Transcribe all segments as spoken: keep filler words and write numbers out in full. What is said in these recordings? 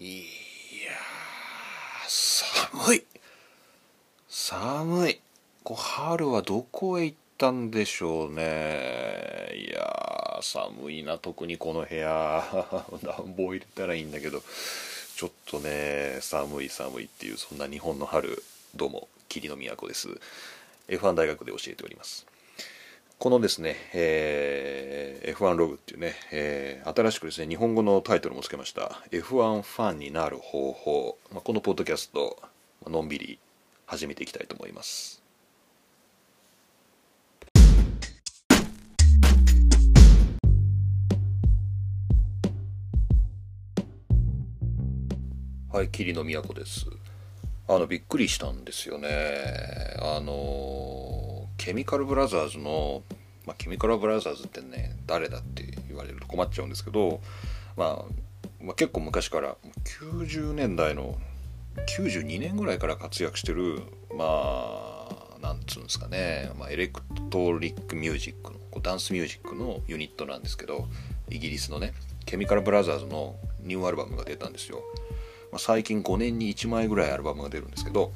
いや寒い寒い。こ春はどこへ行ったんでしょうね。いや寒いな、特にこの部屋暖房入れたらいいんだけど、ちょっとね寒い寒いっていう、そんな日本の春。どうも霧の都です。 エフワン 大学で教えております。このですね、えー、エフワン ログっていうね、えー、新しくですね日本語のタイトルもつけました。 エフワン ファンになる方法、まあ、このポッドキャストのんびり始めていきたいと思います。はい、霧の都です。あのびっくりしたんですよね。あのケミカルブラザーズの、まあ、ケミカルブラザーズってね誰だって言われると困っちゃうんですけど、まあ、まあ結構昔からきゅうじゅうねんだいのきゅうじゅうにねんぐらいから活躍してる、まあなんつうんですかね、まあ、エレクトリックミュージックのこうダンスミュージックのユニットなんですけど、イギリスのねケミカルブラザーズのニューアルバムが出たんですよ。最近ごねんにいちまいぐらいアルバムが出るんですけど、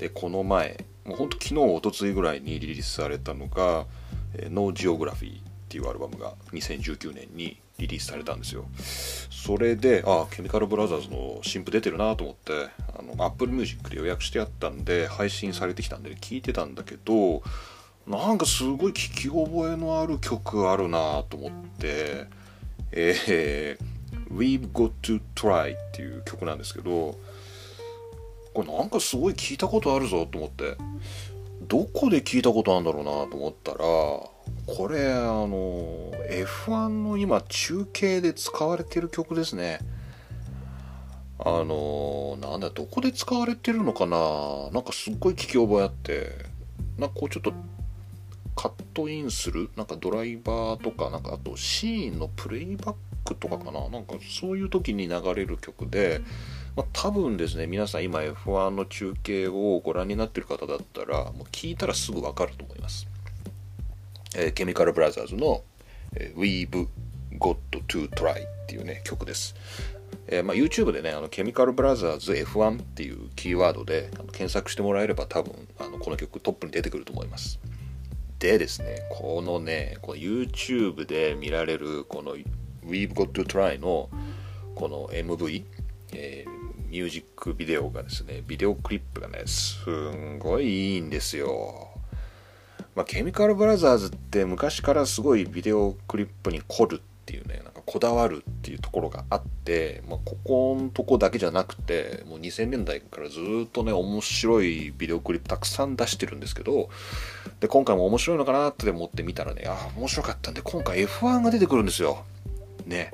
でこの前もうほんと昨日一昨日ぐらいにリリースされたのが「No Geography」っていうアルバムがにせんじゅうきゅうねんにリリースされたんですよ。それであケミカルブラザーズの新譜出てるなと思って、あの Apple Music で予約してあったんで配信されてきたんで聞いてたんだけど、なんかすごい聞き覚えのある曲あるなと思ってえーWe've Got to Try っていう曲なんですけど、これなんかすごい聞いたことあるぞと思って、どこで聞いたことあるんだろうなと思ったら、これあの エフワン の今中継で使われてる曲ですね。あのなんだどこで使われてるのかな、なんかすっごい聞き覚えあって、なんかこうちょっとカットインするなんかドライバーとか、なんかあとシーンのプレイバックとかかな、なんかそういう時に流れる曲で、まあ、多分ですね皆さん今 エフワン の中継をご覧になってる方だったらもう聞いたらすぐ分かると思います、えー、ケミカルブラザーズの、えー、We've Got to Try っていうね曲です、えーまあ、YouTube でねあのケミカルブラザーズ エフワン っていうキーワードであの検索してもらえれば多分あのこの曲トップに出てくると思います。でですねこのねこの YouTube で見られるこのWe've Got to Try のこの エムブイ、えー、ミュージックビデオがですね、ビデオクリップがねすんごいいいんですよ。まあ、ケミカルブラザーズって昔からすごいビデオクリップに凝るっていうね、なんかこだわるっていうところがあって、まあ、ここのとこだけじゃなくてもうにせんねんだいからずっとね面白いビデオクリップたくさん出してるんですけど、で今回も面白いのかなって思ってみたらね、あ面白かったんで今回 エフワン が出てくるんですよね。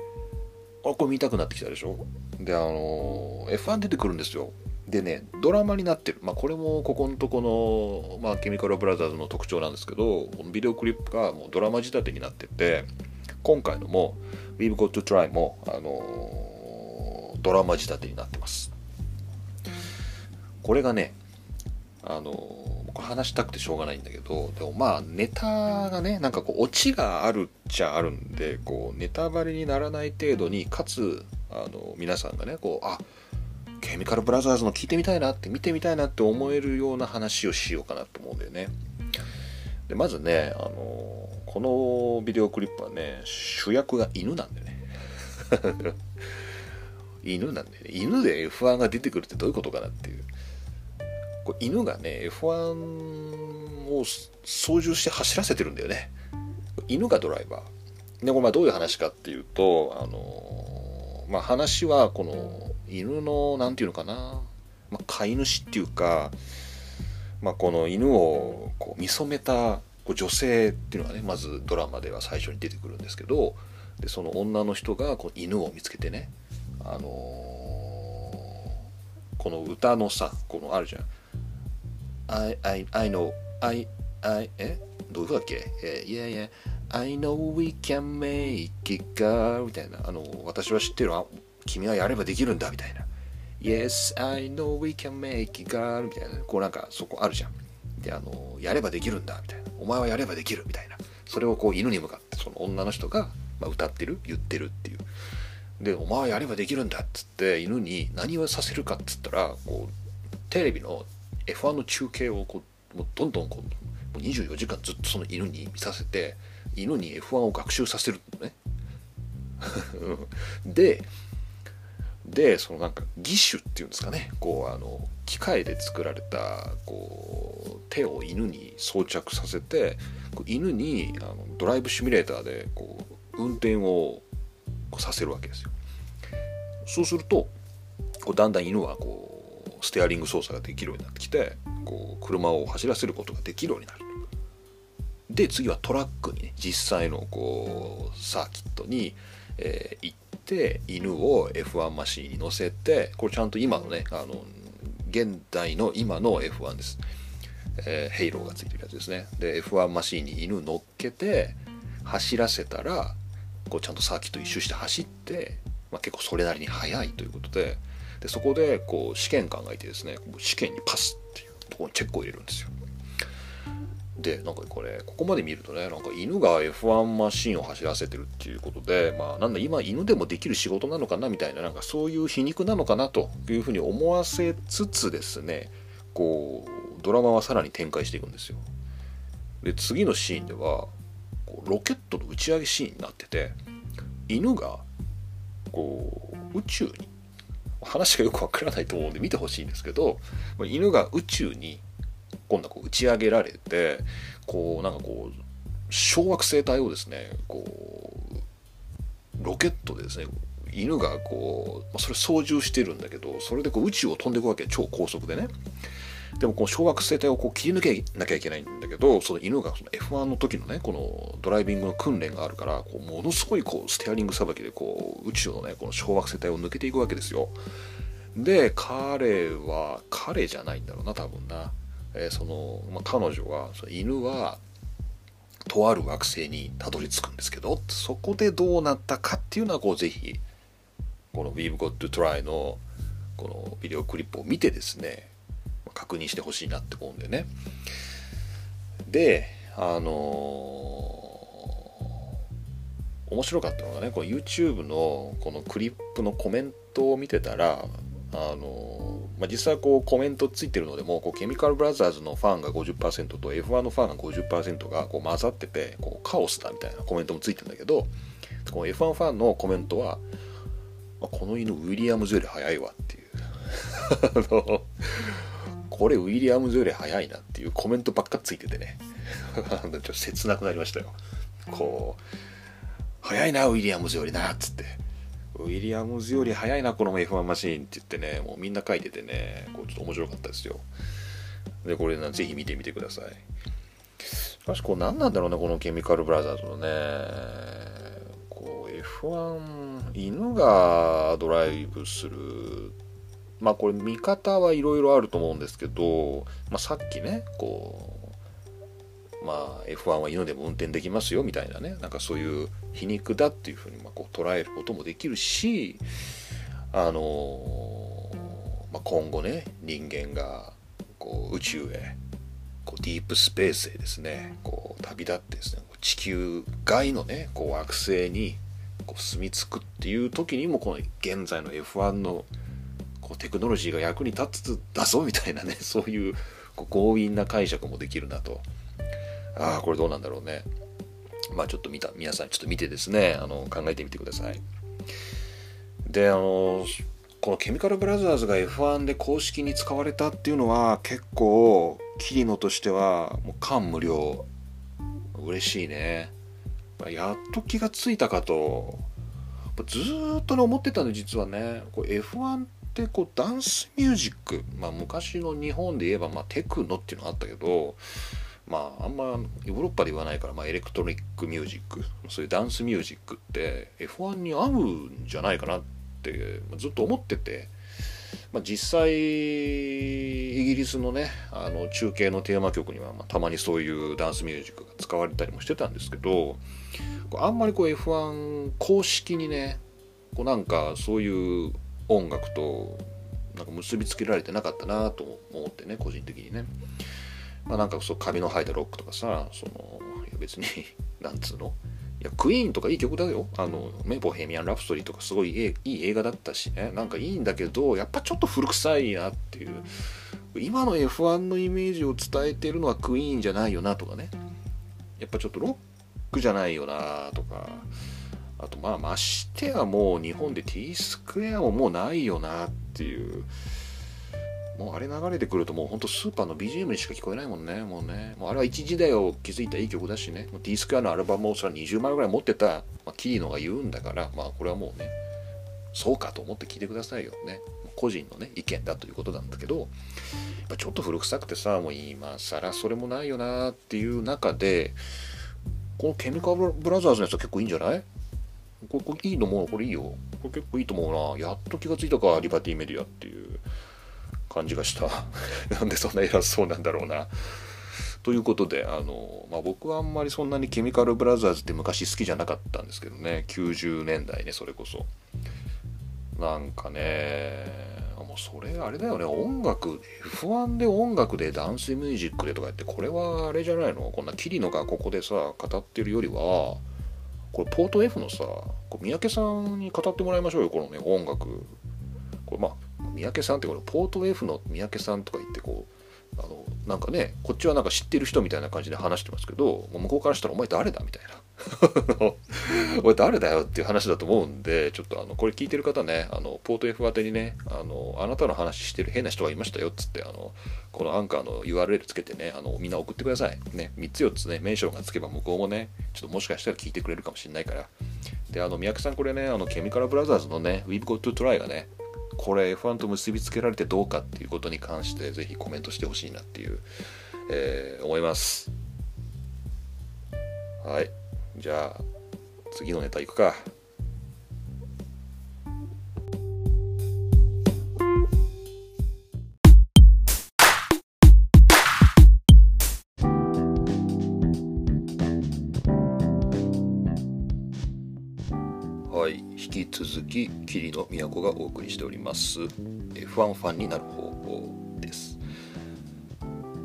あ、これ見たくなってきたでしょ。であの エフワン 出てくるんですよ。でねドラマになってる、まあ、これもここのとこの、まあ、ケミカルブラザーズの特徴なんですけど、ビデオクリップがもうドラマ仕立てになってて、今回のも We've Got to Try も、あのー、ドラマ仕立てになってます。これがねあのー、話したくてしょうがないんだけど、でもまあネタがねなんかこうオチがあるっちゃあるんで、こうネタバレにならない程度に、かつあの皆さんがねこうあケミカルブラザーズの聞いてみたいなって見てみたいなって思えるような話をしようかなと思うんだよね。でまずねあのー、このビデオクリップはね主役が犬なんだよね犬なんだよね。犬で エフワン が出てくるってどういうことかなっていう、これ犬がね エフワン を操縦して走らせてるんだよね。犬がドライバーで、これまあどういう話かっていうと、あのーまあ、話はこの犬のなんていうのかな、まあ、飼い主っていうか、まあ、この犬をこう見初めた女性っていうのがねまずドラマでは最初に出てくるんですけど、でその女の人がこう犬を見つけてね、あのー、この歌のさこのあるじゃんI, I, I know, I, I, えどういうことだっけ、えー、いやいや I know we can make it girl みたいな、あの私は知ってる、あ君はやればできるんだみたいな Yes, I know we can make it girl みたいな、こうなんかそこあるじゃん。であのやればできるんだみたいな、お前はやればできるみたいな、それをこう犬に向かってその女の人が、まあ、歌ってる言ってるっていうでお前やればできるんだっつって犬に何をさせるかっつったら、こうテレビの エフワン の中継をこうもうどんどんこうにじゅうよじかんずっとその犬に見させて、犬に エフワン を学習させるのねででそのなんか義手っていうんですかね、こうあの機械で作られたこう手を犬に装着させて、犬にあのドライブシミュレーターでこう運転をこうさせるわけですよ。そうするとこうだんだん犬はこうステアリング操作ができるようになってきて、こう車を走らせることができるようになる。で次はトラックにね、実際のこうサーキットに、えー、行って犬を エフワン マシンに乗せて、これちゃんと今のねあの現代の今の エフワン です、えー、ヘイローがついてるやつですね。で エフワン マシンに犬乗っけて走らせたら、こうちゃんとサーキット一周して走って、まあ、結構それなりに速いということ で, でそこでこう試験官がいてですね、試験にパスっていうところにチェックを入れるんですよ。でなんかこれここまで見るとね、なんか犬が エフワン マシンを走らせてるっていうことで、まあ、なんだ今犬でもできる仕事なのかなみたいな、なんかそういう皮肉なのかなというふうに思わせつつですね、こうドラマはさらに展開していくんですよ。で次のシーンではこうロケットの打ち上げシーンになってて、犬がこう宇宙に、話がよくわからないと思うんで見てほしいんですけど、犬が宇宙に今度はこう打ち上げられて、こうなんかこう小惑星帯をですね、こうロケットでですね、犬がこうそれ操縦してるんだけど、それでこう宇宙を飛んでいくわけ、超高速でね。でもこう小惑星帯をこう切り抜けなきゃいけないんだけど、その犬がその エフワン の時のね、このドライビングの訓練があるから、こうものすごいこうステアリングさばきでこう宇宙のねこの小惑星帯を抜けていくわけですよ。で彼は彼じゃないんだろうな多分な。えーそのまあ、彼女はその犬はとある惑星にたどり着くんですけど、そこでどうなったかっていうのはこうぜひこの We've Got to Try のこのビデオクリップを見てですね、確認してほしいなって思うんだよね。であのー、面白かったのがね、この YouTube のこのクリップのコメントを見てたら、あのまあ、実際こうコメントついてるのでも、こうケミカルブラザーズのファンが ごじゅっパーセント と エフワン のファンが ごじゅっパーセント がこう混ざってて、こうカオスだみたいなコメントもついてるんだけど、この エフワン ファンのコメントはこの犬ウィリアムズより速いわっていうあのこれウィリアムズより速いなっていうコメントばっかついててねちょっと切なくなりましたよ。こう速いなウィリアムズよりなっつって、ウィリアムズより速いなこの エフワン マシンって言ってね、もうみんな書いててね、こうちょっと面白かったですよ。でこれなぜひ見てみてください。しかしこう何なんだろうね、このケミカルブラザーズのね、こう エフワン 犬がドライブする、まあこれ見方はいろいろあると思うんですけど、まあ、さっきねこうまあ エフワン は犬でも運転できますよみたいなね、なんかそういう皮肉だっていうふうにまあこう捉えることもできるし、あのーまあ、今後ね人間がこう宇宙へこうディープスペースへですねこう旅立ってですね、地球外のねこう惑星にこう住み着くっていう時にも、この現在の エフワン のこうテクノロジーが役に立つだぞみたいなね、そういうこう強引な解釈もできるなと。ああこれどうなんだろうね。まあちょっと見た皆さんちょっと見てですね、あの考えてみてください。であのこのケミカルブラザーズが エフワン で公式に使われたっていうのは結構キリノとしてはもう感無量、嬉しいね。やっと気がついたかとずーっとね思ってたんで、実はねこう エフワン ってこうダンスミュージック、まあ昔の日本で言えばまあテクノっていうのがあったけど、まあ、あんまヨーロッパで言わないから、まあ、エレクトロニックミュージック、そういうダンスミュージックって エフワン に合うんじゃないかなってずっと思ってて、まあ、実際イギリスのねあの中継のテーマ曲には、まあ、たまにそういうダンスミュージックが使われたりもしてたんですけど、あんまりこう エフワン 公式にねこうなんかそういう音楽となんか結びつけられてなかったなと思ってね、個人的にね。まあ、なんかそうカビの生えたロックとかさ、そのいや別になんつうのいやクイーンとかいい曲だよ、あのね、ボヘミアン・ラプソディとかすごいいい、いい映画だったしね、なんかいいんだけど、やっぱちょっと古臭いなっていう、今の エフワン のイメージを伝えてるのはクイーンじゃないよなとかね、やっぱちょっとロックじゃないよなとか、あとまあましてはもう日本で T スクエアももうないよなっていう、もうあれ流れてくるともうほんとスーパーの ビージーエム にしか聞こえないもんね。もうね、もうあれは一時代を築いたいい曲だしね、 T スクエアのアルバムをそれにじゅうまいぐらい持ってた、まあ、キリノが言うんだから、まあこれはもうねそうかと思って聞いてくださいよね、個人のね意見だということなんだけど、やっぱちょっと古臭くてさ、もう今更それもないよなっていう中で、このケミカルブラザーズのやつは結構いいんじゃない？これ、これいいと思う、これいいよ、これ結構いいと思うな、やっと気がついたかリバティメディアっていう感じがしたなんでそんな偉そうなんだろうなということで、あの、まあ、僕はあんまりそんなにケミカルブラザーズって昔好きじゃなかったんですけどね、きゅうじゅうねんだいね、それこそなんかね、もうそれあれだよね、音楽 エフワン で音楽でダンスミュージックでとかやって、これはあれじゃないの、こんなキリノがここでさ語ってるよりは、これポート F のさ、これ三宅さんに語ってもらいましょうよ、このね音楽、これまあ三宅さんって、これポート F の三宅さんとか言って、こうあのなんかね、こっちはなんか知ってる人みたいな感じで話してますけど、向こうからしたらお前誰だみたいなお前誰だよっていう話だと思うんで、ちょっとあのこれ聞いてる方ね、あのポート F 宛てにね、あのあなたの話してる変な人がいましたよっつって、あのこのアンカーの ユーアールエル つけてね、あのみんな送ってくださいね、みっつよっつねメンションがつけば向こうもね、ちょっともしかしたら聞いてくれるかもしれないから。で、あの三宅さん、これね、あのケミカルブラザーズのね We've Got to Try がね、これ エフワン と結びつけられてどうかっていうことに関してぜひコメントしてほしいなっていう、えー、思います。はい、じゃあ次のネタいくか。はい、引き続き霧の都がお送りしております エフワン ファンになる方法です。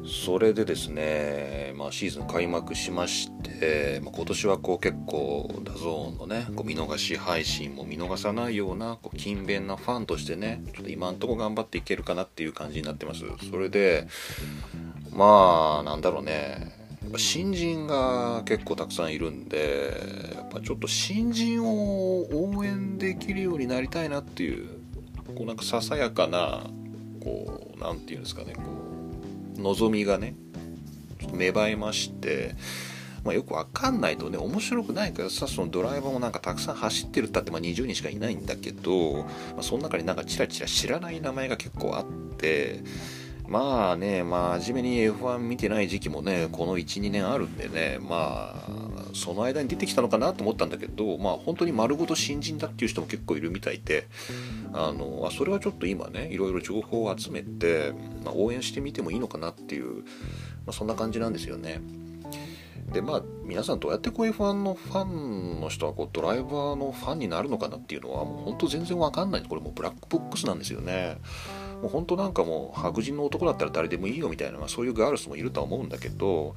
それでですね、まあ、シーズン開幕しまして、まあ、今年はこう結構ダゾーンのねこう見逃し配信も見逃さないようなこう勤勉なファンとしてね、ちょっと今んとこ頑張っていけるかなっていう感じになってます。それでまあなんだろうね、やっぱ新人が結構たくさんいるんで、やっぱちょっと新人を応援できるようになりたいなっていう、こうなんかささやかなこうなんていうんですかね、こう望みがねちょっと芽生えまして、まあ、よくわかんないとね面白くないからさ、そのドライバーもなんかたくさん走ってるったって、まあ、にじゅうにんしかいないんだけど、まあ、その中になんかチラチラ知らない名前が結構あって、まあね、まあ真面目に エフワン 見てない時期もねこの いちにねんあるんでね、まあその間に出てきたのかなと思ったんだけど、まあ本当に丸ごと新人だっていう人も結構いるみたいで、あのあそれはちょっと今ねいろいろ情報を集めて、まあ、応援してみてもいいのかなっていう、まあ、そんな感じなんですよね。でまあ皆さんどうやってこう エフワン のファンの人はこうドライバーのファンになるのかなっていうのはもう本当全然わかんない。これもうブラックボックスなんですよね。もう本当なんかもう白人の男だったら誰でもいいよみたいな、まあ、そういうガールスもいるとは思うんだけど、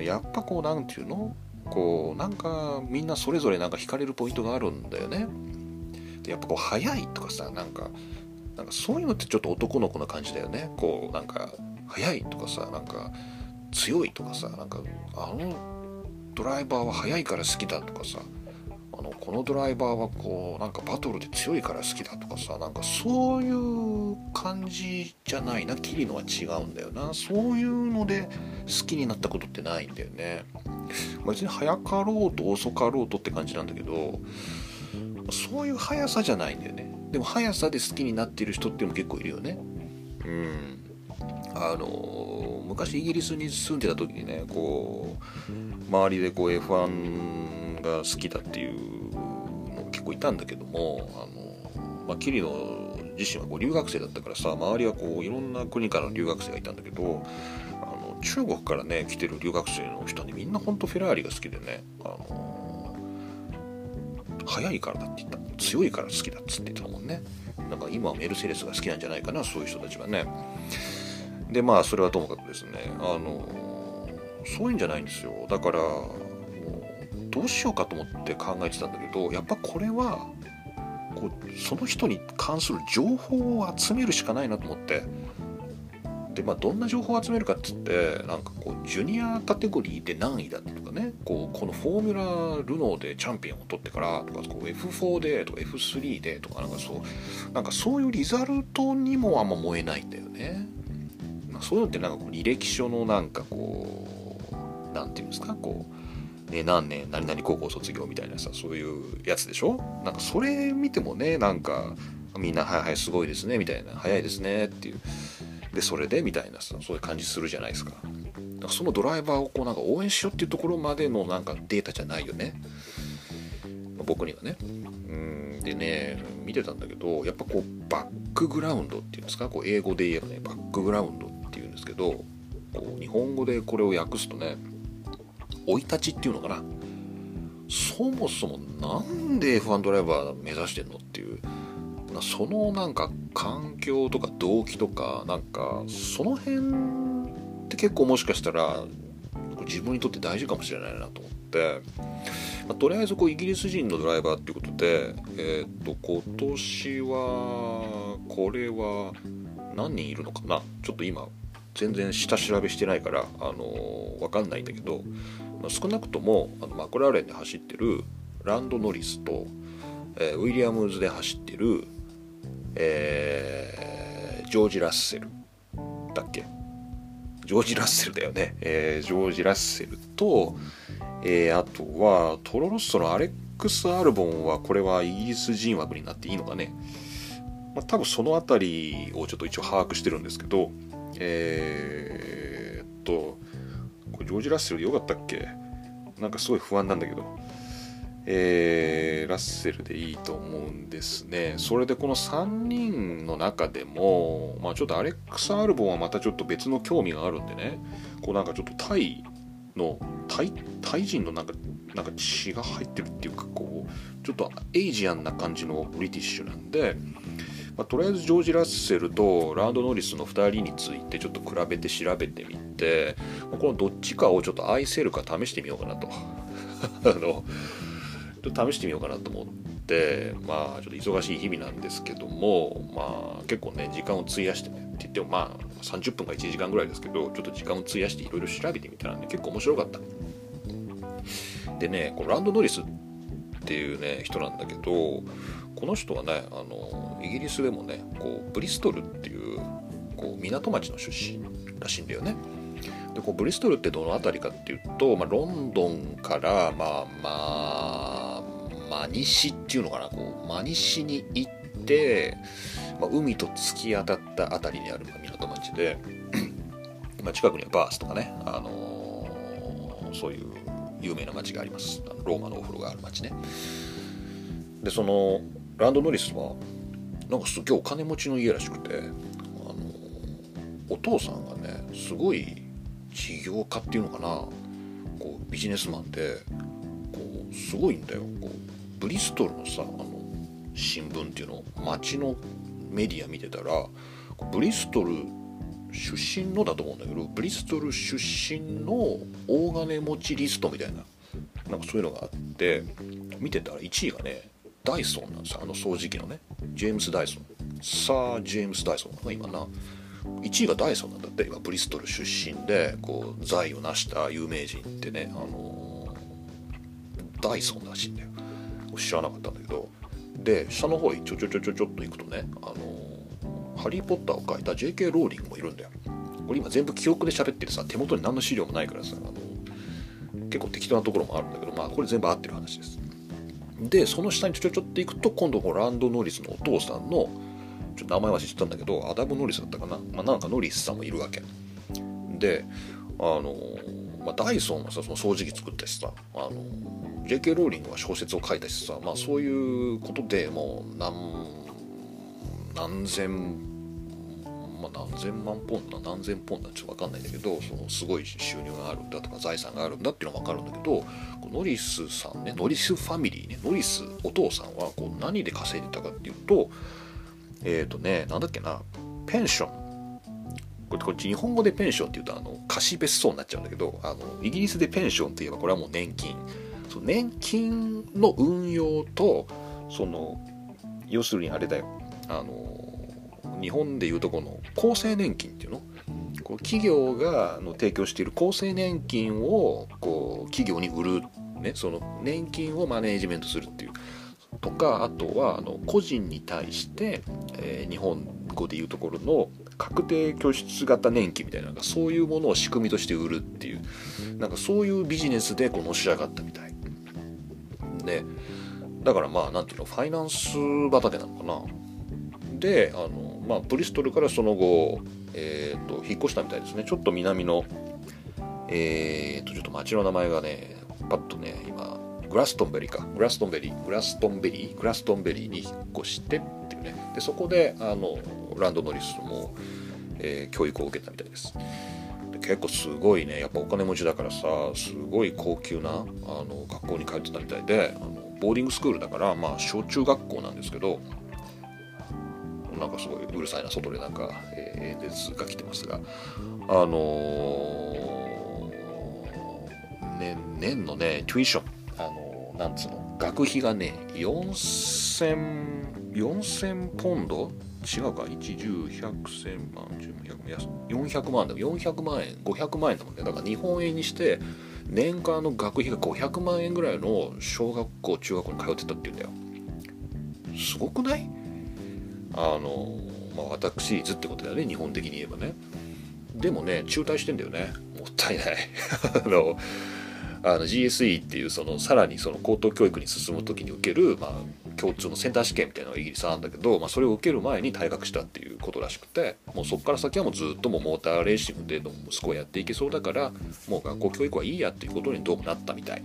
やっぱこうなんていうの、こうなんかみんなそれぞれなんか惹かれるポイントがあるんだよね。でやっぱこう速いとかさ、なんかなんかそういうのってちょっと男の子な感じだよね。こうなんか速いとかさ、なんか強いとかさ、なんかあのドライバーは速いから好きだとかさ、あのこのドライバーはこうなんかバトルで強いから好きだとかさ、なんかそういう感じじゃないな、キリノは違うんだよな。そういうので好きになったことってないんだよね。別に早かろうと遅かろうとって感じなんだけど、そういう速さじゃないんだよね。でも速さで好きになっている人っても結構いるよね。うん、あの昔イギリスに住んでた時にね、こう周りでこう エフワンが好きだっていうの結構いたんだけども、あの、まあ、キリノ自身はこう留学生だったからさ、周りはこういろんな国からの留学生がいたんだけど、あの中国からね来てる留学生の人にみんなほんとフェラーリが好きでね、あの速いからだって言った、強いから好きだっつって言ってたもんね。なんか今はメルセデスが好きなんじゃないかな、そういう人たちはね。でまあそれはともかくですね、あのそういうんじゃないんですよ。だからどうしようかと思って考えてたんだけど、やっぱこれはこうその人に関する情報を集めるしかないなと思って、で、まあ、どんな情報を集めるかっつって、なんかこうジュニアカテゴリーで何位だったとかね、こうこのフォーミュラルノーでチャンピオンを取ってからとか、こう エフフォー でとか エフスリー でとか、なんかそうなんかそういうリザルトにもあんま燃えないんだよね。まあ、そういうのってなんかこう履歴書のなんかこうなんていうんですか、こう、ね、何年何々高校卒業みたいなさ、そういうやつでしょ。なんかそれ見てもね、なんかみんなはいはいすごいですねみたいな、早いですねっていう。でそれでみたいなそういう感じするじゃないですか。だからそのドライバーをこうなんか応援しようっていうところまでのなんかデータじゃないよね、僕にはね。うんでね、見てたんだけど、やっぱこうバックグラウンドっていうんですか、こう英語で言えばねバックグラウンドっていうんですけど、こう日本語でこれを訳すとね、生い立ちっていうのかな。そもそもなんで エフワン ドライバー目指してんのっていう、そのなんか環境とか動機とか、なんかその辺って結構もしかしたら自分にとって大事かもしれないなと思って、まあ、とりあえずこうイギリス人のドライバーっていうことで、えー、と今年はこれは何人いるのかな、ちょっと今全然下調べしてないから、あのー、分かんないんだけど、まあ、少なくともあのマクラーレンで走ってるランド・ノリスと、えー、ウィリアムズで走ってるえー、ジョージ・ラッセルだっけ、ジョージ・ラッセルだよね、えー、ジョージ・ラッセルと、えー、あとはトロロッソのアレックス・アルボンは、これはイギリス人枠になっていいのかね、まあ、多分そのあたりをちょっと一応把握してるんですけど、えー、っとこれジョージ・ラッセルでよかったっけ、なんかすごい不安なんだけど、えー、ラッセルでいいと思うんですね。それでこのさんにんの中でも、まあ、ちょっとアレックス・アルボンはまたちょっと別の興味があるんでね、こうなんかちょっとタイのタイ、タイ人のなんか、なんか血が入ってるっていうか、こうちょっとエイジアンな感じのブリティッシュなんで、まあ、とりあえずジョージ・ラッセルとランド・ノリスのふたりについてちょっと比べて調べてみて、このどっちかをちょっと愛せるか試してみようかなとあのちょっと試してみようかなと思って、まあちょっと忙しい日々なんですけども、まあ結構ね時間を費やしてねって言ってもまあさんじゅっぷんかいちじかんぐらいですけど、ちょっと時間を費やしていろいろ調べてみたらね、結構面白かった。でね、こうランド・ノリスっていうね人なんだけど、この人はねあのイギリスでもねこうブリストルっていうこう港町の出身らしいんだよね。でこうブリストルってどの辺りかっていうと、まあ、ロンドンからまあまあ真西っていうのかな、こう真西に行って、まあ、海と突き当たったあたりにある港町でまあ近くにはバースとかね、あのー、そういう有名な町があります。ローマのお風呂がある町ね。でそのランド・ノリスはなんかすげえお金持ちの家らしくて、あのー、お父さんがねすごい事業家っていうのかな、こうビジネスマンで、こうすごいんだよ。こうブリストルのさあの新聞っていうのを街のメディア見てたら、ブリストル出身のだと思うんだけど、ブリストル出身の大金持ちリストみたいな、なんかそういうのがあって、見てたらいちいがねダイソンなんですよ。あの掃除機のねジェームス・ダイソン、サー・ジェームス・ダイソンが今ないちいがダイソンなんだって。今ブリストル出身でこう財を成した有名人ってね、あのー、ダイソンらしいんだよ。知らなかったんだけど、で下の方にちょちょちょちょちょっと行くとね、あのハリー・ポッターを描いた ジェイケー ローリングもいるんだよ。これ今全部記憶で喋ってるさ、手元に何の資料もないからさ、あの結構適当なところもあるんだけど、まあこれ全部合ってる話です。でその下にちょちょちょって行くと、今度ランド・ノリスのお父さんのちょっと名前忘れてたんだけど、アダム・ノリスだったかな、まあ、なんかノリスさんもいるわけで、あの、まあ、ダイソンはさその掃除機作ったしさ、あのジェイケー ローリングは小説を書いたしさ、まあ、そういうことでもう 何, 何千、まあ、何千万ポンド何千ポンドちょっと分かんないんだけど、そのすごい収入があるんだとか財産があるんだっていうのが分かるんだけど、ノリスさんね、ノリスファミリーね、ノリスお父さんはこう何で稼いでたかっていうと、えっ、ー、とねなんだっけな、ペンション、こっち日本語でペンションっていうとあの貸別荘になっちゃうんだけど、あのイギリスでペンションって言えばこれはもう年金、その年金の運用と、その要するにあれだよ、あの日本でいうとこの厚生年金っていうの、こう企業がの提供している厚生年金をこう企業に売る、ね、その年金をマネージメントするっていうとか、あとはあの個人に対して、えー、日本語でいうところの確定拠出型年金みたい な, なんかそういうものを仕組みとして売るっていう、なんかそういうビジネスでこうのし上がったみたいで、だからまあなんていうの、ファイナンス畑なのかな。で、あの、まあ、ブリストルからその後、えー、と引っ越したみたいですね。ちょっと南の、えー、とちょっと町の名前がねパッとね今グラストンベリーかグラストンベリーグラストンベリーグラストンベリーに引っ越してっていうね。でそこであのランドノリスも、えー、教育を受けたみたいです。で結構すごいね、やっぱお金持ちだからさ、すごい高級なあの学校に通ってたみたいで、あのボーディングスクールだからまあ小中学校なんですけど、なんかすごいうるさいな、外でなんか演説が来てますが、あのーね、年のねテュイション、あのー、なんつうの学費がねよんせんポンド、違うか、いち、じゅう、ひゃく、せん、まん、じゅう、ひゃく、よんひゃくまんだよ、よんひゃくまんえん、ごひゃくまんえんだもんね。だから日本円にして年間の学費がごひゃくまんえんぐらいの小学校中学校に通ってたっていうんだよ。すごくない？あのまあ、私立ってことだよね、日本的に言えばね。でもね中退してんだよね、もったいない。あのあの ジーエスイー っていうそのさらにその高等教育に進む時に受ける、まあ、共通のセンター試験みたいなのがイギリスなんだけど、まあ、それを受ける前に退学したっていうことらしくて、もうそこから先はもうずっともうモーターレーシングでの息子をやっていけそうだから、もう学校教育はいいやっていうことにどうもなったみたい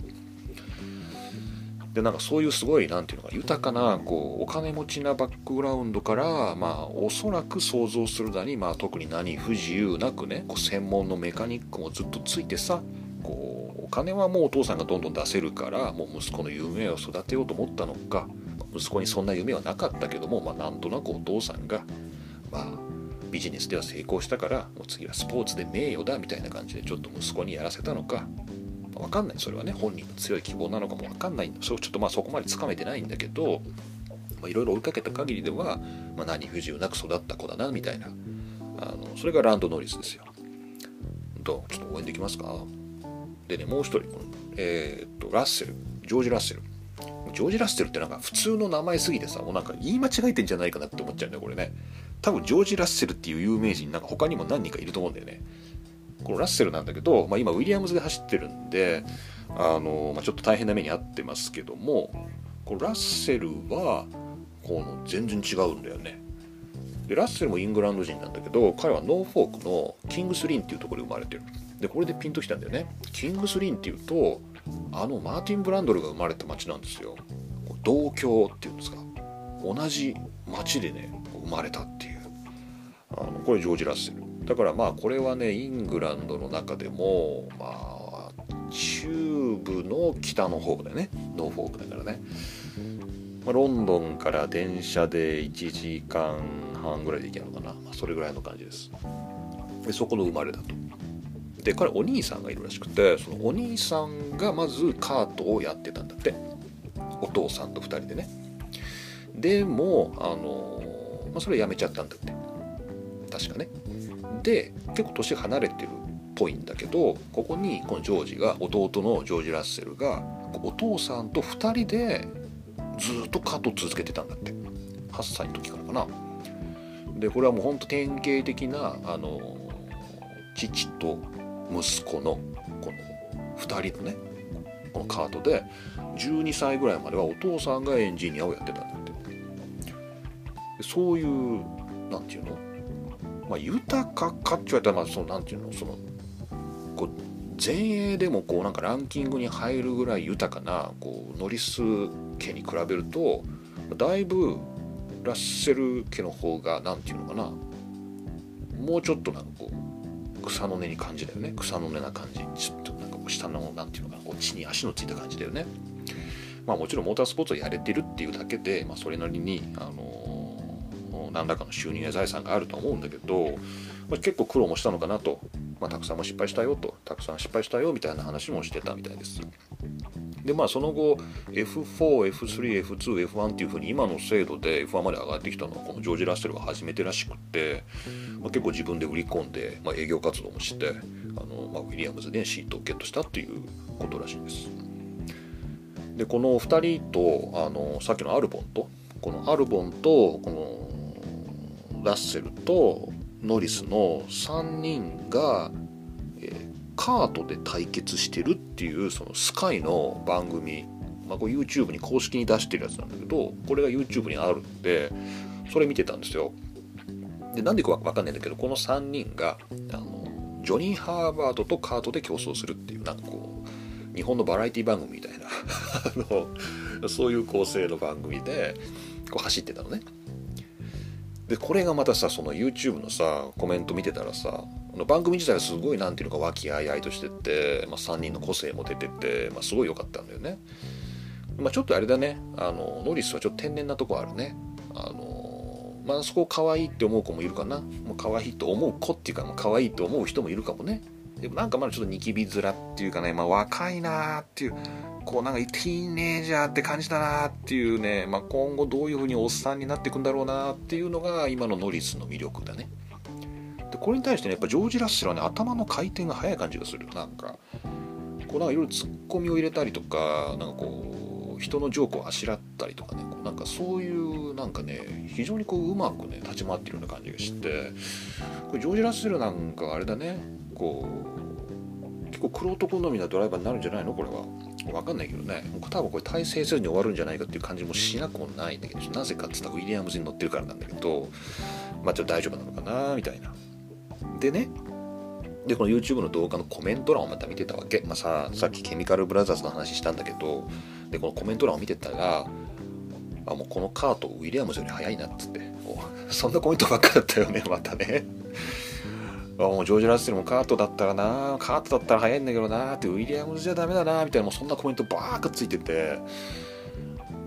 で、なんかそういうすごいなんていうのか豊かなこうお金持ちなバックグラウンドから、まあ、おそらく想像するだに、まあ、特に何不自由なくね、こう専門のメカニックもずっとついてさ、こうお金はもうお父さんがどんどん出せるから、もう息子の夢を育てようと思ったのか、息子にそんな夢はなかったけども、まあ、なんとなくお父さんが、まあ、ビジネスでは成功したから、もう次はスポーツで名誉だみたいな感じでちょっと息子にやらせたのか分かんない。それはね本人の強い希望なのかも分かんないんだ。それちょっとまあそこまでつかめてないんだけど、いろいろ追いかけた限りでは、まあ、何不自由なく育った子だなみたいな、あのそれがランドノリスですよ。どうちょっと応援できますか。でね、もう一人、えー、っとラッセルジョージ・ラッセルジョージ・ラッセルってなんか普通の名前すぎてさ、もうなんか言い間違えてんじゃないかなって思っちゃうんだよこれね。多分ジョージ・ラッセルっていう有名人なんか他にも何人かいると思うんだよね。このラッセルなんだけど、まあ、今ウィリアムズで走ってるんで、あの、まあ、ちょっと大変な目に遭ってますけども、このラッセルはこの全然違うんだよね。でラッセルもイングランド人なんだけど、彼はノーフォークのキングスリンっていうところで生まれてる。でこれでピンときたんだよね。キングスリンっていうと、あのマーティン・ブランドルが生まれた町なんですよ。同郷っていうんですか、同じ町でね生まれたっていう、あのこれジョージ・ラッセルだから、まあこれはねイングランドの中でもまあ中部の北の方だよね、ノーフォークだからね、まあ、ロンドンから電車でいちじかんはんぐらいで行けるのかな、まあ、それぐらいの感じです。でそこの生まれだと。で彼お兄さんがいるらしくて、そのお兄さんがまずカートをやってたんだって、お父さんとふたりでね。でもあの、まあ、それやめちゃったんだって確かね。で結構年離れてるっぽいんだけど、ここにこのジョージが、弟のジョージ・ラッセルがお父さんとふたりでずっとカートを続けてたんだって、はっさいの時からかな。でこれはもうほんと典型的なあの父と息子のこのふたりのねこのカートで、じゅうにさいぐらいまではお父さんがエンジニアをやってたんだって。そういうなんていうの、まあ、豊かかって言われたら、まあそのなんていうの、そのこう前衛でもこうなんかランキングに入るぐらい豊かなこうノリス家に比べると、だいぶラッセル家の方がなんていうのかな、もうちょっとなんかこう草の根に感じだよね、草の根な感じ、ちょっとなんかこう下のなんていうのかな、こう地に足のついた感じだよね。まあもちろんモータースポーツをやれてるっていうだけで、まあそれなりにあの何らかの収入や財産があると思うんだけど、まあ、結構苦労もしたのかなと、まあ、たくさんも失敗したよと、たくさん失敗したよみたいな話もしてたみたいです。でまあその後 エフフォー、エフスリー、エフツー、エフワン っていう風に今の精度で エフワン まで上がってきたのはこのジョージ・ラッセルが始めてらしくって、まあ、結構自分で売り込んで、まあ、営業活動もしてあの、まあ、ウィリアムズでシートをゲットしたっていうことらしいです。でこのふたりとあのさっきのアルボンとこのアルボンとこのラッセルとノリスのさんにんがカートで対決してるっていうそのスカイの番組、まあ、これ YouTube に公式に出してるやつなんだけどこれが YouTube にあるんでそれ見てたんですよ。でなんでかわかんないんだけどこのさんにんがあのジョニー・ハーバードとカートで競争するっていうなんかこう日本のバラエティ番組みたいなあのそういう構成の番組でこう走ってたのね。でこれがまたさその YouTube のさコメント見てたらさ番組自体はすごいなんていうのか和気あいあいとしてって、まあ、さんにんの個性も出てて、まあ、すごい良かったんだよね。まあ、ちょっとあれだねあのノリスはちょっと天然なとこあるね。あの、まあ、そこ可愛いって思う子もいるかな。もう可愛いと思う子っていうか、まあ、可愛いと思う人もいるかもね。でもなんかまだちょっとニキビ面っていうかね、まあ、若いなーっていうこうなんかティーンエイジャーって感じだなーっていうね、まあ、今後どういう風におっさんになっていくんだろうなーっていうのが今のノリスの魅力だね。でこれに対してねやっぱジョージ・ラッセルはね頭の回転が速い感じがする。なんかこうなんかいろいろツッコミを入れたりとかなんかこう人のジョークをあしらったりとかねこうなんかそういうなんかね非常にこううまくね立ち回っているような感じがしてこれジョージ・ラッセルなんかあれだねこう結構玄人好みなドライバーになるんじゃないのこれは分かんないけどね。多分これ大成せずに終わるんじゃないかっていう感じもしなくもないんだけどなぜかって言ったらウィリアムズに乗ってるからなんだけどまあちょっと大丈夫なのかなみたいな。でねでこの YouTube の動画のコメント欄をまた見てたわけ、まあ、さ, さっきケミカルブラザーズの話したんだけどでこのコメント欄を見てたらあもうこのカートウィリアムズより速いなっつってそんなコメントばっかだったよねまたねあもうジョージ・ラッセルもカートだったらなカートだったら速いんだけどなってウィリアムズじゃダメだなみたいなもうそんなコメントばーくついてて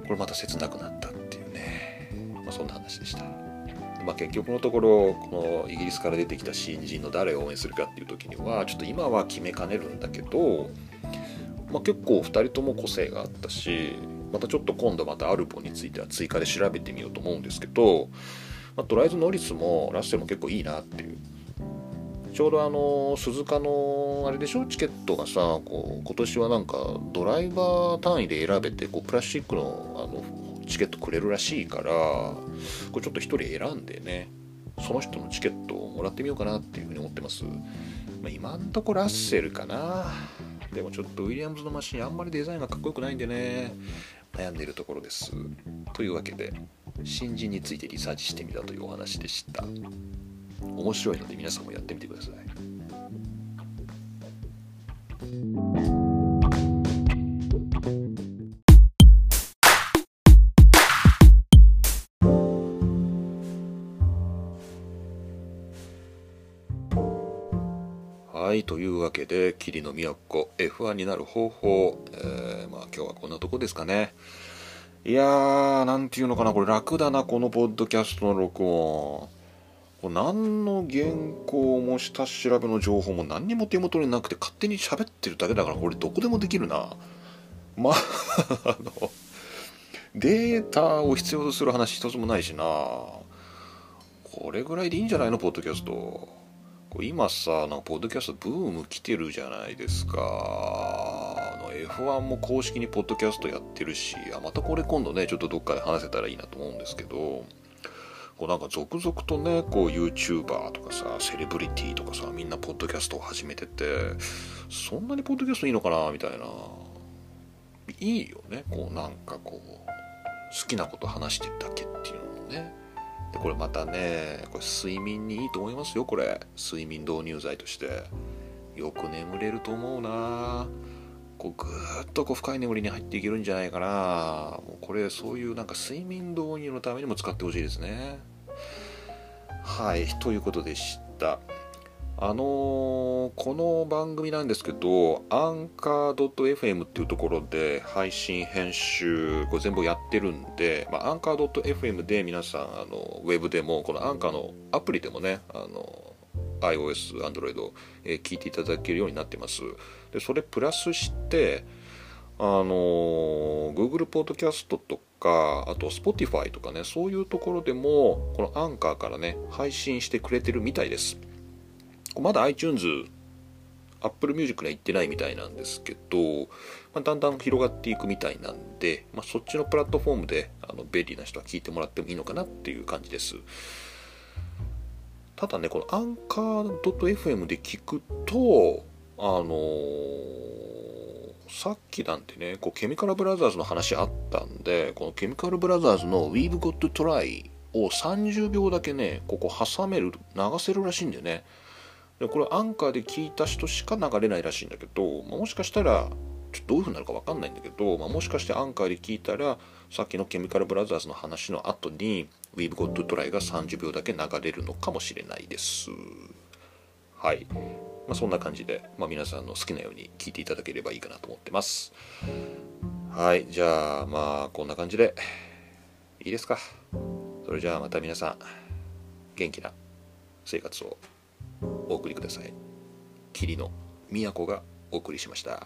これまた切なくなったっていうね、まあ、そんな話でした。まあ、結局のところこのイギリスから出てきた新人の誰を応援するかっていう時にはちょっと今は決めかねるんだけど、まあ、結構ふたりとも個性があったしまたちょっと今度またアルボンについては追加で調べてみようと思うんですけど、まあ、とりあえずノリスもラッセルも結構いいなっていうちょうどあの鈴鹿のあれでしょチケットがさこう今年はなんかドライバー単位で選べてこうプラスチックのあのチケットくれるらしいからこれちょっと一人選んでねその人のチケットをもらってみようかなっていうふうに思ってます。まあ、今んとこラッセルかな。でもちょっとウィリアムズのマシンあんまりデザインがかっこよくないんでね悩んでいるところです。というわけで新人についてリサーチしてみたというお話でした。面白いので皆さんもやってみてください。はい、というわけで霧の都 エフワン になる方法、えー、まあ今日はこんなとこですかね。いやーなんていうのかなこれ楽だなこのポッドキャストの録音これ何の原稿も下調べの情報も何にも手元になくて勝手に喋ってるだけだからこれどこでもできるな。まああのデータを必要とする話一つもないしなこれぐらいでいいんじゃないのポッドキャスト。今さなんかポッドキャストブーム来てるじゃないですか。 エフワン も公式にポッドキャストやってるしまたこれ今度ねちょっとどっかで話せたらいいなと思うんですけどこうなんか続々とねこう YouTuber とかさセレブリティとかさみんなポッドキャストを始めててそんなにポッドキャストいいのかなみたいないいよねこうなんかこう好きなこと話してるだけっていうのもねでこれまたねこれ睡眠にいいと思いますよ。これ睡眠導入剤としてよく眠れると思うな。こうぐーっとこう深い眠りに入っていけるんじゃないかな。もうこれそういうなんか睡眠導入のためにも使ってほしいですね。はいということでした。あのー、この番組なんですけどアンカー .fm っていうところで配信編集これ全部やってるんで、まあ、アンカー .fm で皆さんあのウェブでもこのアンカーのアプリでもねあの iOS、Android、えー、聞いていただけるようになってます。でそれプラスしてあの Google Podcast とかあと Spotify とかね、そういうところでもこのアンカーからね配信してくれてるみたいです。まだ iTunes、Apple Music には行ってないみたいなんですけど、まあ、だんだん広がっていくみたいなんで、まあ、そっちのプラットフォームであの便利な人は聞いてもらってもいいのかなっていう感じです。ただね、このアンカー .fm で聞くと、あのー、さっきなんてね、こうケミカルブラザーズの話あったんで、このケミカルブラザーズの We've Got to Try をさんじゅうびょうだけね、ここ挟める、流せるらしいんだよね。でこれアンカーで聞いた人しか流れないらしいんだけど、まあ、もしかしたらちょっとどういう風になるか分かんないんだけど、まあ、もしかしてアンカーで聞いたらさっきのケミカルブラザーズの話の後に We've Got to Try がさんじゅうびょうだけ流れるのかもしれないです。はい、まあ、そんな感じで、まあ、皆さんの好きなように聞いていただければいいかなと思ってます。はい、じゃあまあこんな感じでいいですか。それじゃあまた皆さん元気な生活をお送りください。霧の都がお送りしました。